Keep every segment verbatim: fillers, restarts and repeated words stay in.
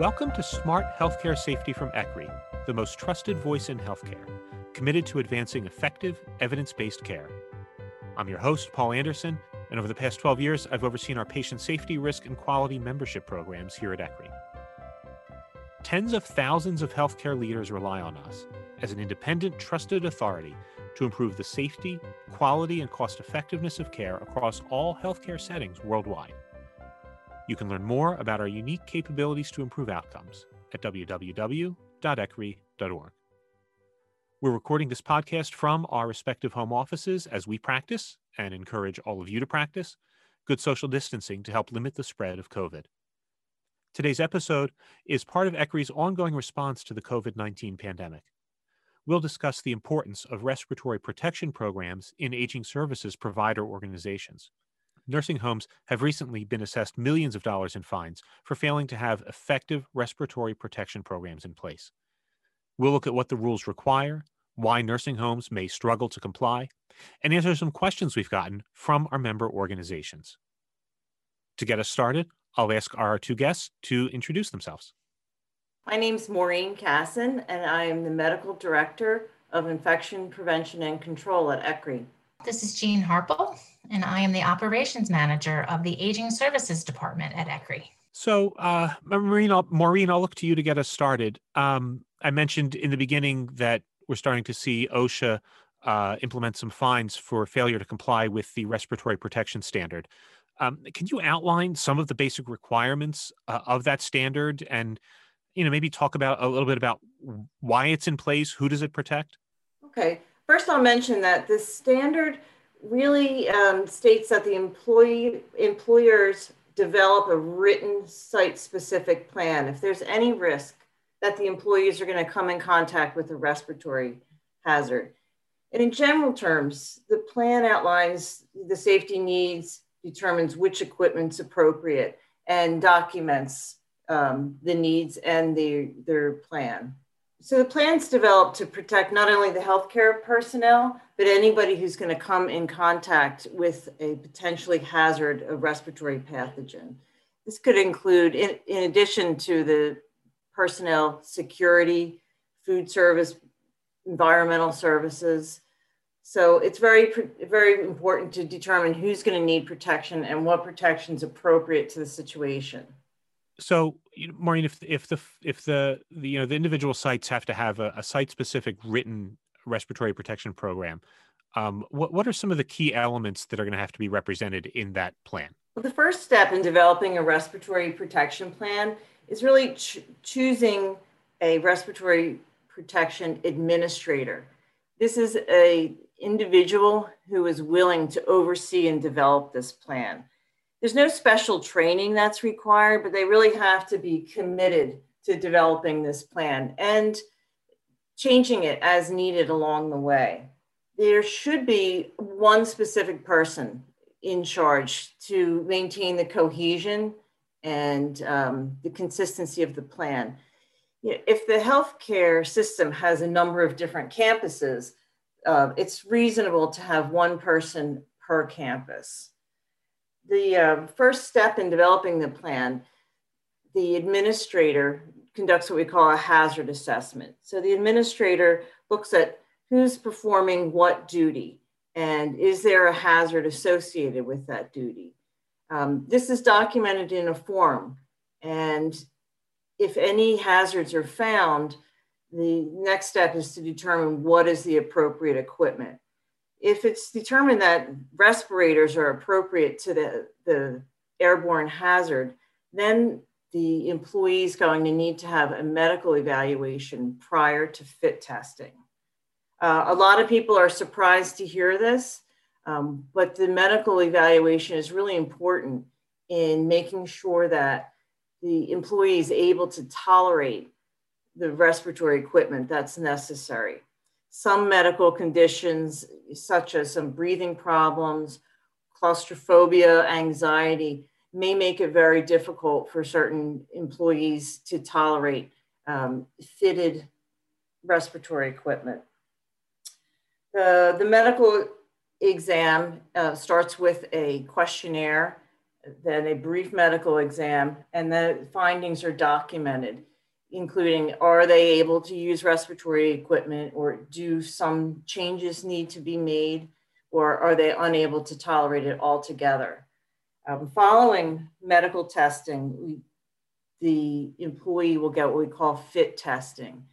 Welcome to Smart Healthcare Safety from E C R I, the most trusted voice in healthcare, committed to advancing effective, evidence-based care. I'm your host, Paul Anderson, and over the past twelve years, I've overseen our patient safety, risk, and quality membership programs here at E C R I. Tens of thousands of healthcare leaders rely on us as an independent, trusted authority to improve the safety, quality, and cost-effectiveness of care across all healthcare settings worldwide. You can learn more about our unique capabilities to improve outcomes at w w w dot e c r i dot org. We're recording this podcast from our respective home offices as we practice, and encourage all of you to practice, good social distancing to help limit the spread of COVID. Today's episode is part of E C R I's ongoing response to the COVID nineteen pandemic. We'll discuss the importance of respiratory protection programs in aging services provider organizations. Nursing homes have recently been assessed millions of dollars in fines for failing to have effective respiratory protection programs in place. We'll look at what the rules require, why nursing homes may struggle to comply, and answer some questions we've gotten from our member organizations. To get us started, I'll ask our two guests to introduce themselves. My name's Maureen Casson, and I'm the Medical Director of Infection Prevention and Control at E C R I. This is Jean Harple, and I am the Operations Manager of the Aging Services Department at E C R I. So, uh, Maureen, I'll, Maureen, I'll look to you to get us started. Um, I mentioned in the beginning that we're starting to see OSHA uh, implement some fines for failure to comply with the respiratory protection standard. Um, can you outline some of the basic requirements uh, of that standard and, you know, maybe talk about a little bit about why it's in place, who does it protect? Okay. First, I'll mention that this standard really um, states that the employee employers develop a written site-specific plan if there's any risk that the employees are going to come in contact with a respiratory hazard. And in general terms, the plan outlines the safety needs, determines which equipment's appropriate, and documents um, the needs and the, their plan. So the plan's developed to protect not only the healthcare personnel, but anybody who's going to come in contact with a potentially hazard of respiratory pathogen. This could include, in, in addition to the personnel, security, food service, environmental services. So it's very, very important to determine who's going to need protection and what protection's appropriate to the situation. So, you know, Maureen, if if the if the, the you know the individual sites have to have a, a site-specific written respiratory protection program, um, what what are some of the key elements that are going to have to be represented in that plan? Well, the first step in developing a respiratory protection plan is really ch- choosing a respiratory protection administrator. This is an individual who is willing to oversee and develop this plan. There's no special training that's required, but they really have to be committed to developing this plan and changing it as needed along the way. There should be one specific person in charge to maintain the cohesion and um, the consistency of the plan. You know, if the healthcare system has a number of different campuses, uh, it's reasonable to have one person per campus. The uh, first step in developing the plan, the administrator conducts what we call a hazard assessment. So the administrator looks at who's performing what duty and is there a hazard associated with that duty. Um, this is documented in a form, and if any hazards are found, the next step is to determine what is the appropriate equipment. If it's determined that respirators are appropriate to the, the airborne hazard, then the employee is going to need to have a medical evaluation prior to fit testing. Uh, a lot of people are surprised to hear this, um, but the medical evaluation is really important in making sure that the employee is able to tolerate the respiratory equipment that's necessary. Some medical conditions, such as some breathing problems, claustrophobia, anxiety, may make it very difficult for certain employees to tolerate um, fitted respiratory equipment. The, the medical exam uh, starts with a questionnaire then a brief medical exam, and the findings are documented, including are they able to use respiratory equipment, or do some changes need to be made, or are they unable to tolerate it altogether? Um, following medical testing, we, the employee will get what we call fit testing.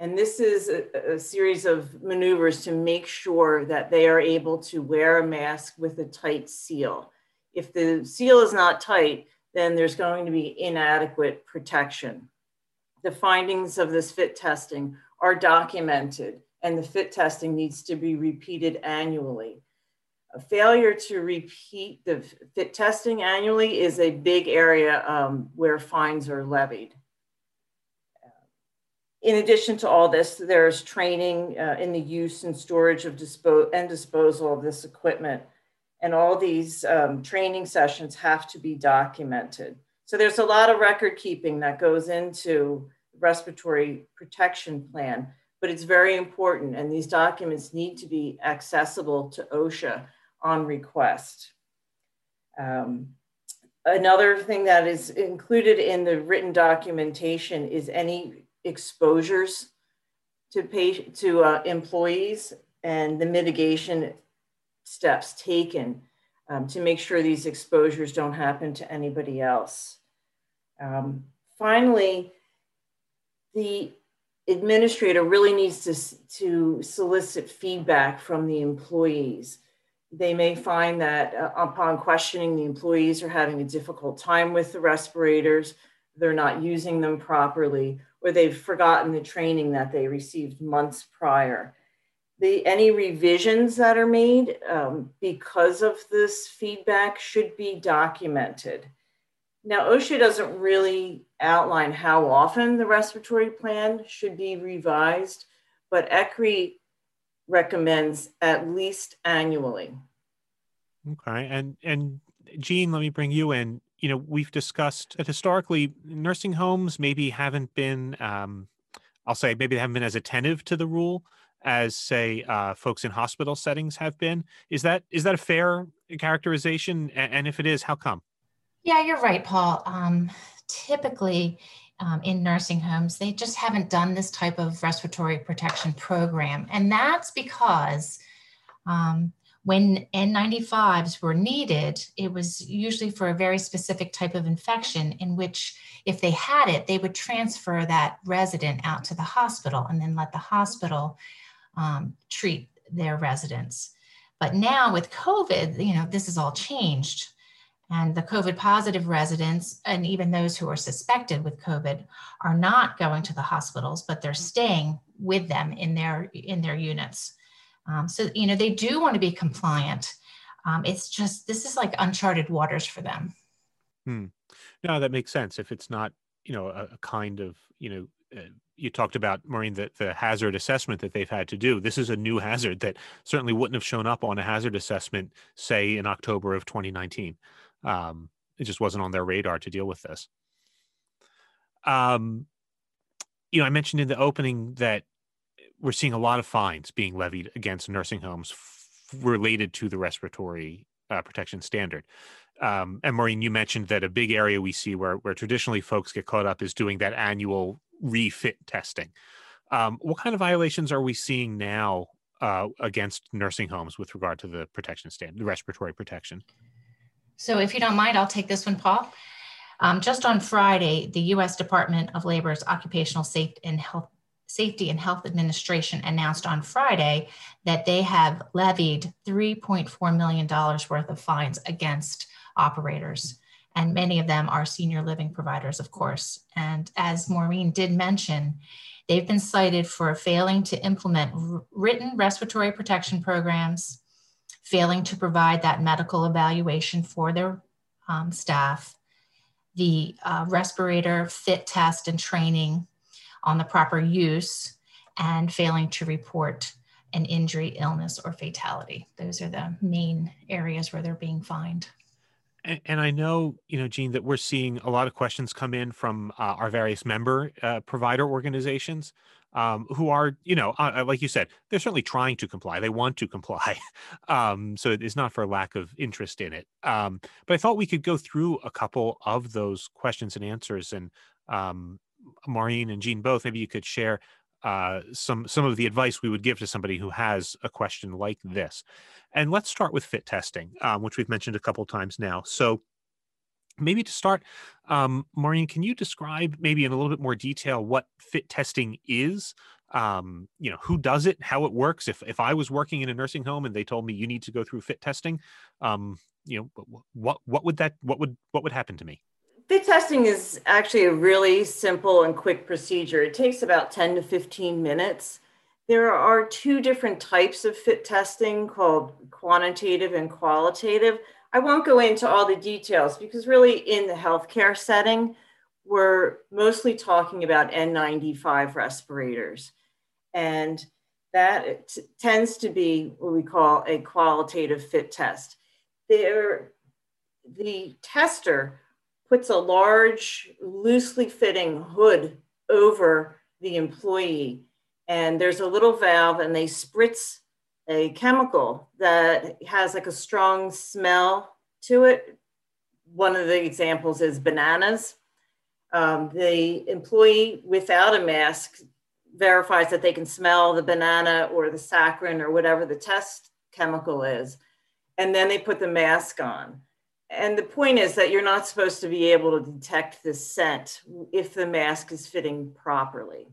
And this is a, a series of maneuvers to make sure that they are able to wear a mask with a tight seal. If the seal is not tight, then there's going to be inadequate protection. The findings of this fit testing are documented, and the fit testing needs to be repeated annually. A failure to repeat the fit testing annually is a big area um, where fines are levied. In addition to all this, there's training uh, in the use and storage of dispo- and disposal of this equipment. And all these um, training sessions have to be documented. So there's a lot of record keeping that goes into the respiratory protection plan, but it's very important, and these documents need to be accessible to OSHA on request. Um, another thing that is included in the written documentation is any exposures to, patient, to uh, employees and the mitigation steps taken um, to make sure these exposures don't happen to anybody else. Um, finally, the administrator really needs to, to solicit feedback from the employees. They may find that uh, upon questioning, the employees are having a difficult time with the respirators, they're not using them properly, or they've forgotten the training that they received months prior. The, any revisions that are made um, because of this feedback should be documented. Now, OSHA doesn't really outline how often the respiratory plan should be revised, but E C R I recommends at least annually. Okay, and, and Jean, let me bring you in. You know, we've discussed that historically nursing homes maybe haven't been, um, I'll say maybe they haven't been as attentive to the rule as say uh, folks in hospital settings have been. Is that is that a fair characterization? And if it is, how come? Yeah, you're right, Paul. Um, typically um, in nursing homes, they just haven't done this type of respiratory protection program. And that's because um, when N ninety-fives were needed, it was usually for a very specific type of infection in which if they had it, they would transfer that resident out to the hospital and then let the hospital Um, treat their residents. But now with COVID, you know, this has all changed. And the COVID positive residents, and even those who are suspected with COVID, are not going to the hospitals, but they're staying with them in their, in their units. Um, so, you know, they do want to be compliant. Um, it's just, this is like uncharted waters for them. Hmm. No, that makes sense. If it's not, you know, a, a kind of, you know, uh, you talked about, Maureen, the, the hazard assessment that they've had to do. This is a new hazard that certainly wouldn't have shown up on a hazard assessment, say, in October of twenty nineteen. Um, it just wasn't on their radar to deal with this. Um, you know, I mentioned in the opening that we're seeing a lot of fines being levied against nursing homes f- related to the respiratory uh, protection standard. Um, and Maureen, you mentioned that a big area we see where, where traditionally folks get caught up is doing that annual refit testing. Um, what kind of violations are we seeing now uh, against nursing homes with regard to the protection standard, the respiratory protection? So if you don't mind, I'll take this one, Paul. Um, just on Friday, the U S Department of Labor's Occupational Safety and Health, Safety and Health Administration announced on Friday that they have levied three point four million dollars worth of fines against operators. And many of them are senior living providers, of course. And as Maureen did mention, they've been cited for failing to implement r- written respiratory protection programs, failing to provide that medical evaluation for their um, staff, the uh, respirator fit test and training on the proper use, and failing to report an injury, illness, or fatality. Those are the main areas where they're being fined. And I know, you know, Jean, that we're seeing a lot of questions come in from uh, our various member uh, provider organizations um, who are, you know, uh, like you said, they're certainly trying to comply. They want to comply. um, so it's not for lack of interest in it. Um, but I thought we could go through a couple of those questions and answers. And um, Maureen and Jean both, maybe you could share Uh, some some of the advice we would give to somebody who has a question like this. And let's start with fit testing, um, which we've mentioned a couple times now. So maybe to start, um, Maureen, can you describe maybe in a little bit more detail what fit testing is? Um, you know, who does it, how it works? If, if I was working in a nursing home and they told me you need to go through fit testing, um, you know, what what would that what would what would happen to me? Fit testing is actually a really simple and quick procedure. It takes about ten to fifteen minutes. There are two different types of fit testing called quantitative and qualitative. I won't go into all the details because really in the healthcare setting, we're mostly talking about N ninety-five respirators. And that tends to be what we call a qualitative fit test. There, the tester puts a large, loosely fitting hood over the employee. And there's a little valve and they spritz a chemical that has like a strong smell to it. One of the examples is bananas. Um, the employee without a mask verifies that they can smell the banana or the saccharin or whatever the test chemical is. And then they put the mask on. And the point is that you're not supposed to be able to detect this scent if the mask is fitting properly.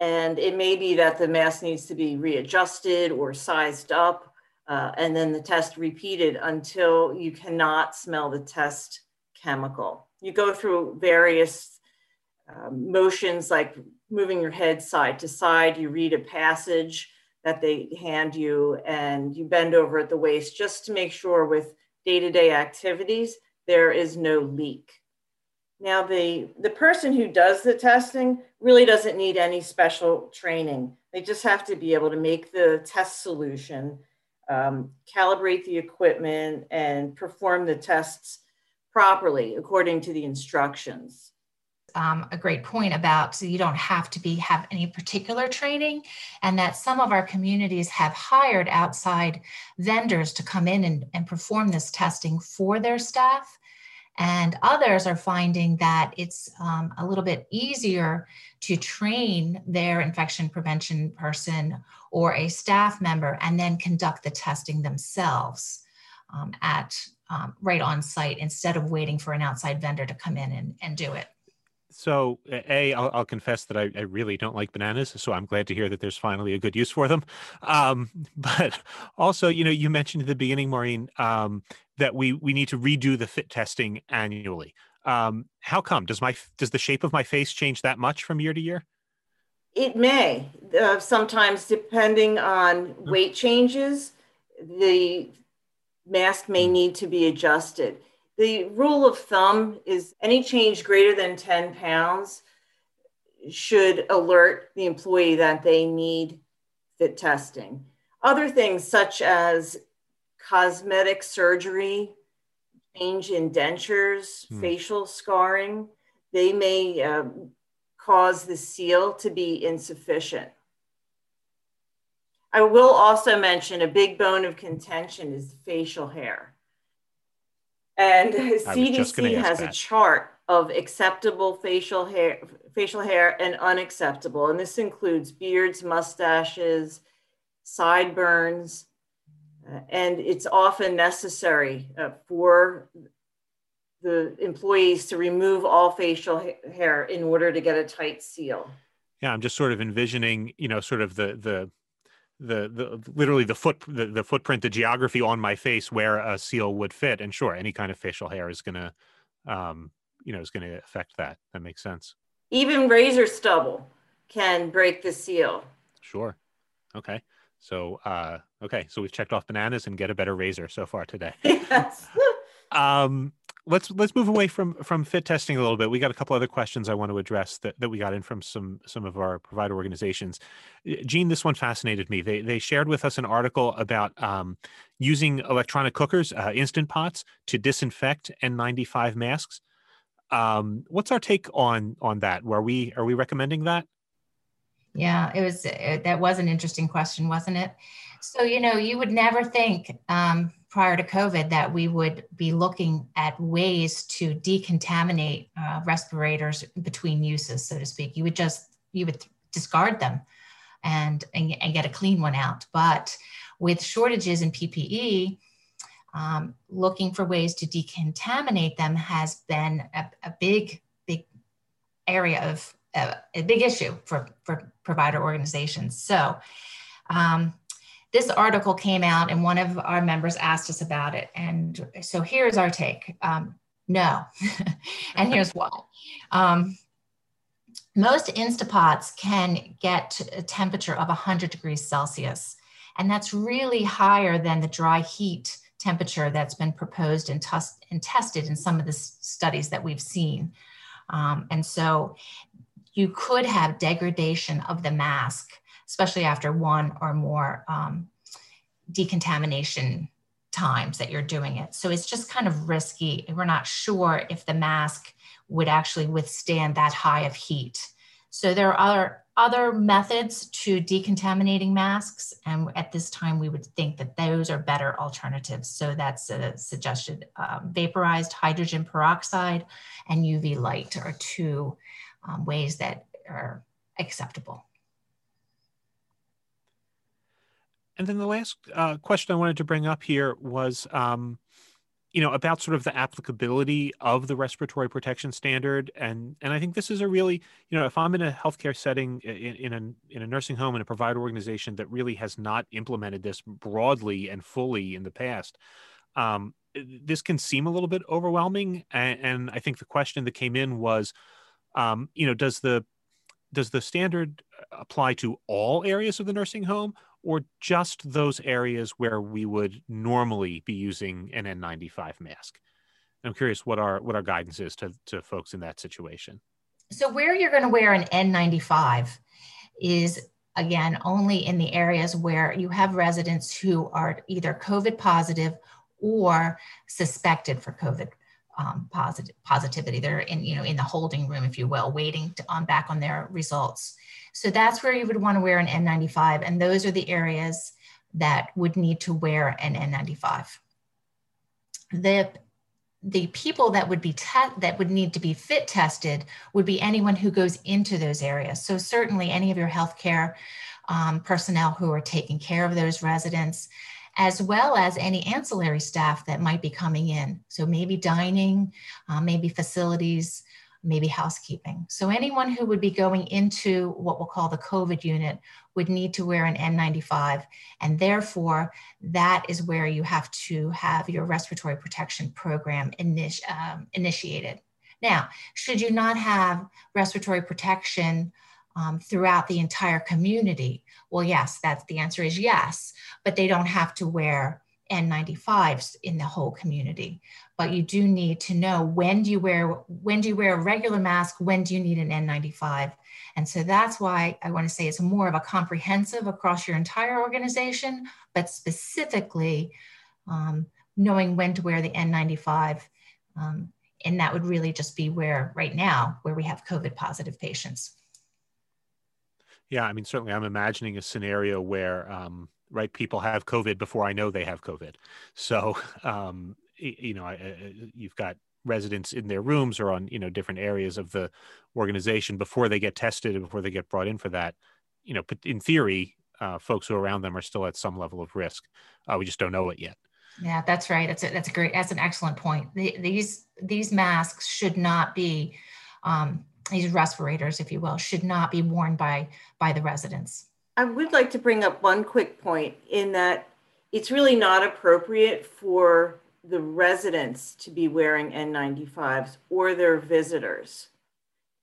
And it may be that the mask needs to be readjusted or sized up, uh, and then the test repeated until you cannot smell the test chemical. You go through various uh, motions like moving your head side to side, you read a passage that they hand you and you bend over at the waist just to make sure with day-to-day activities, there is no leak. Now, the, the person who does the testing really doesn't need any special training. They just have to be able to make the test solution, um, calibrate the equipment, and perform the tests properly according to the instructions. Um, a great point about, so you don't have to be have any particular training, and that some of our communities have hired outside vendors to come in and, and perform this testing for their staff. And others are finding that it's um, a little bit easier to train their infection prevention person or a staff member and then conduct the testing themselves um, at um, right on site instead of waiting for an outside vendor to come in and, and do it. So, A, I'll, I'll confess that I, I really don't like bananas, so I'm glad to hear that there's finally a good use for them. Um, but also, you know, you mentioned at the beginning, Maureen, um, that we we need to redo the fit testing annually. Um, how come? Does my does the shape of my face change that much from year to year? It may. Uh, sometimes, depending on weight changes, the mask may need to be adjusted. The rule of thumb is any change greater than ten pounds should alert the employee that they need fit testing. Other things such as cosmetic surgery, change in dentures, hmm. facial scarring, they may um, cause the seal to be insufficient. I will also mention a big bone of contention is facial hair. And C D C has that. A chart of acceptable facial hair, facial hair and unacceptable. And this includes beards, mustaches, sideburns, uh, and it's often necessary uh, for the employees to remove all facial ha- hair in order to get a tight seal. Yeah, I'm just sort of envisioning, you know, sort of the, the, The, the literally the foot the, the footprint the geography on my face where a seal would fit, and sure, any kind of facial hair is gonna um, you know is gonna affect that. That makes sense. Even razor stubble can break the seal. Sure. Okay. So uh, okay. So we've checked off bananas and get a better razor so far today. Yes. um, let's let's move away from from fit testing a little bit. We got a couple other questions I want to address that, that we got in from some some of our provider organizations. Jean, this one fascinated me. They they shared with us an article about um, using electronic cookers, uh, Instant Pots, to disinfect N ninety-five masks. Um, what's our take on on that? Are we are we recommending that? Yeah, it was, it, that was an interesting question, wasn't it? So, you know, you would never think um, prior to COVID that we would be looking at ways to decontaminate uh, respirators between uses, so to speak. You would just, you would discard them and, and, and get a clean one out. But with shortages in P P E, um, looking for ways to decontaminate them has been a, a big, big area of, uh, a big issue for, for provider organizations. So, um, this article came out and one of our members asked us about it. And so here's our take. Um, no, and here's why. Um, most Instant Pots can get a temperature of one hundred degrees Celsius. And that's really higher than the dry heat temperature that's been proposed and, and tested in some of the studies that we've seen. Um, and so you could have degradation of the mask, especially after one or more um, decontamination times that you're doing it. So it's just kind of risky. We're not sure if the mask would actually withstand that high of heat. So there are other methods to decontaminating masks. And at this time, we would think that those are better alternatives. So that's a suggested um, vaporized hydrogen peroxide and U V light are two um, ways that are acceptable. And then the last uh, question I wanted to bring up here was, um, you know, about sort of the applicability of the respiratory protection standard. And, and I think this is a really, you know, if I'm in a healthcare setting in, in, a, in a nursing home and a provider organization that really has not implemented this broadly and fully in the past, um, this can seem a little bit overwhelming. And, and I think the question that came in was, um, you know, does the, does the standard apply to all areas of the nursing home, or just those areas where we would normally be using an N ninety-five mask? I'm curious what our what our guidance is to, to folks in that situation. So where you're going to wear an N ninety-five is, again, only in the areas where you have residents who are either COVID positive or suspected for COVID um, positive, positivity. They're in, you know, in the holding room, if you will, waiting to, um, back on their results. So that's where you would want to wear an N ninety-five, and those are the areas that would need to wear an N ninety-five. The, the people that would be that would need to be fit tested would be anyone who goes into those areas. So certainly any of your healthcare um, personnel who are taking care of those residents, as well as any ancillary staff that might be coming in. So maybe dining, uh, maybe facilities, maybe housekeeping. So anyone who would be going into what we'll call the COVID unit would need to wear an N ninety-five. And therefore, that is where you have to have your respiratory protection program init um, initiated. Now, should you not have respiratory protection um, throughout the entire community? Well, yes, that's the answer is yes, but they don't have to wear N ninety-fives in the whole community. But you do need to know when do you wear when do you wear a regular mask, when do you need an N ninety-five. And so that's why I want to say it's more of a comprehensive across your entire organization, but specifically um, knowing when to wear the N ninety-five. Um, and that would really just be where right now, where we have COVID positive patients. Yeah, I mean, certainly I'm imagining a scenario where um... right, people have COVID before I know they have COVID. So, um, you know, I, I, you've got residents in their rooms or on, you know, different areas of the organization before they get tested and before they get brought in for that. You know, in theory, uh, folks who are around them are still at some level of risk. Uh, we just don't know it yet. Yeah, that's right. That's a, that's a great. That's an excellent point. The, these these masks should not be, um, these respirators, if you will, should not be worn by by the residents. I would like to bring up one quick point in that it's really not appropriate for the residents to be wearing N ninety-fives or their visitors.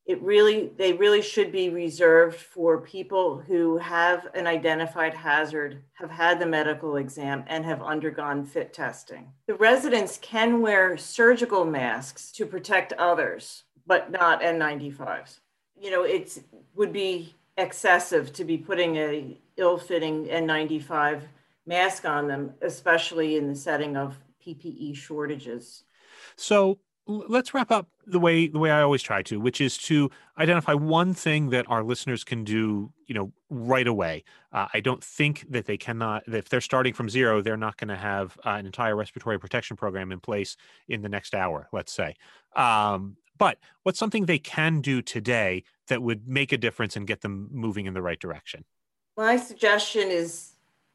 It really, they really should be reserved for people who have an identified hazard, have had the medical exam, and have undergone fit testing. The residents can wear surgical masks to protect others, but not N ninety-fives. You know, it's would be excessive to be putting a ill-fitting N ninety-five mask on them, especially in the setting of P P E shortages. So let's wrap up the way the way I always try to, which is to identify one thing that our listeners can do, you know, right away. Uh, I don't think that they cannot, that if they're starting from zero, they're not going to have uh, an entire respiratory protection program in place in the next hour, let's say. Um, but what's something they can do today that would make a difference and get them moving in the right direction? My suggestion is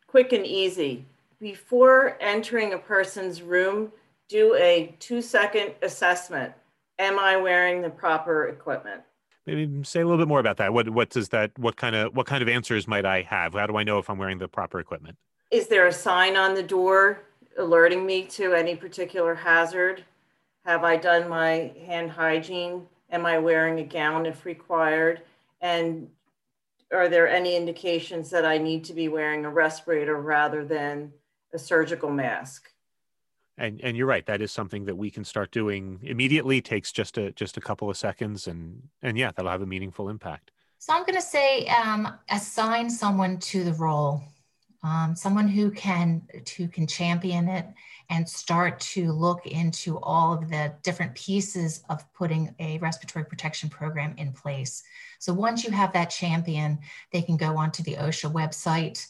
quick and easy. Before entering a person's room, do a two-second assessment. Am I wearing the proper equipment? Maybe say a little bit more about that. What what does that? What kind of what kind of answers might I have? How do I know if I'm wearing the proper equipment? Is there a sign on the door alerting me to any particular hazard? Have I done my hand hygiene? Am I wearing a gown if required? And are there any indications that I need to be wearing a respirator rather than a surgical mask? And and you're right, that is something that we can start doing immediately. Takes just a just a couple of seconds, and and yeah, that'll have a meaningful impact. So I'm going to say um, assign someone to the role, um, someone who can who can champion it and start to look into all of the different pieces of putting a respiratory protection program in place. So once you have that champion, they can go onto the OSHA website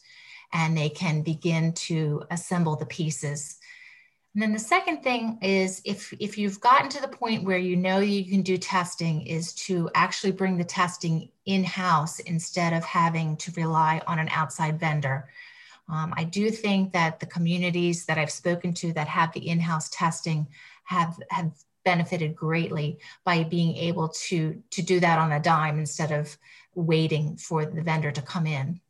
and they can begin to assemble the pieces. And then the second thing is, if, if you've gotten to the point where you know you can do testing, is to actually bring the testing in-house instead of having to rely on an outside vendor. Um, I do think that the communities that I've spoken to that have the in-house testing have, have benefited greatly by being able to, to do that on a dime instead of waiting for the vendor to come in.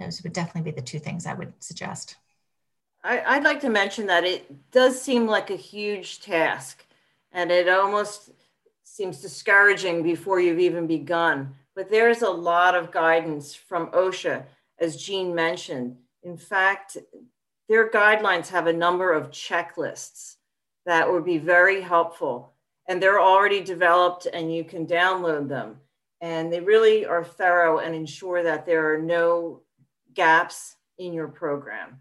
Those would definitely be the two things I would suggest. I, I'd like to mention that it does seem like a huge task, and it almost seems discouraging before you've even begun, but there's a lot of guidance from OSHA, as Jean mentioned. In fact, their guidelines have a number of checklists that would be very helpful, and they're already developed and you can download them. And they really are thorough and ensure that there are no gaps in your program.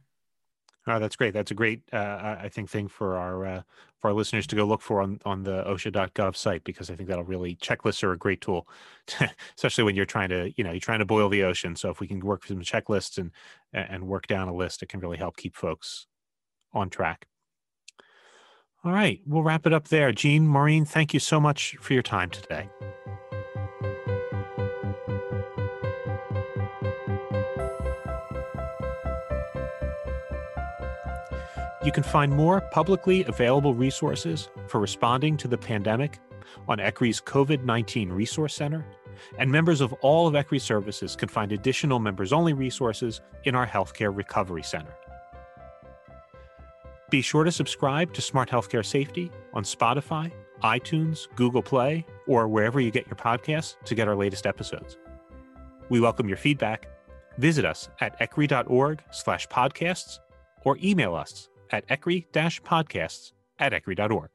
Oh, that's great. That's a great, uh, I think, thing for our uh, for our listeners to go look for on, on the OSHA dot gov site, because I think that'll really, checklists are a great tool, to, especially when you're trying to, you know, you're trying to boil the ocean. So if we can work through some checklists and and work down a list, it can really help keep folks on track. All right, we'll wrap it up there. Jean, Maureen, thank you so much for your time today. You can find more publicly available resources for responding to the pandemic on ECRI's COVID nineteen Resource Center, and members of all of ECRI services can find additional members-only resources in our Healthcare Recovery Center. Be sure to subscribe to Smart Healthcare Safety on Spotify, iTunes, Google Play, or wherever you get your podcasts to get our latest episodes. We welcome your feedback. Visit us at ecri dot org slash podcasts or email us at ecri podcasts at ecri dot org.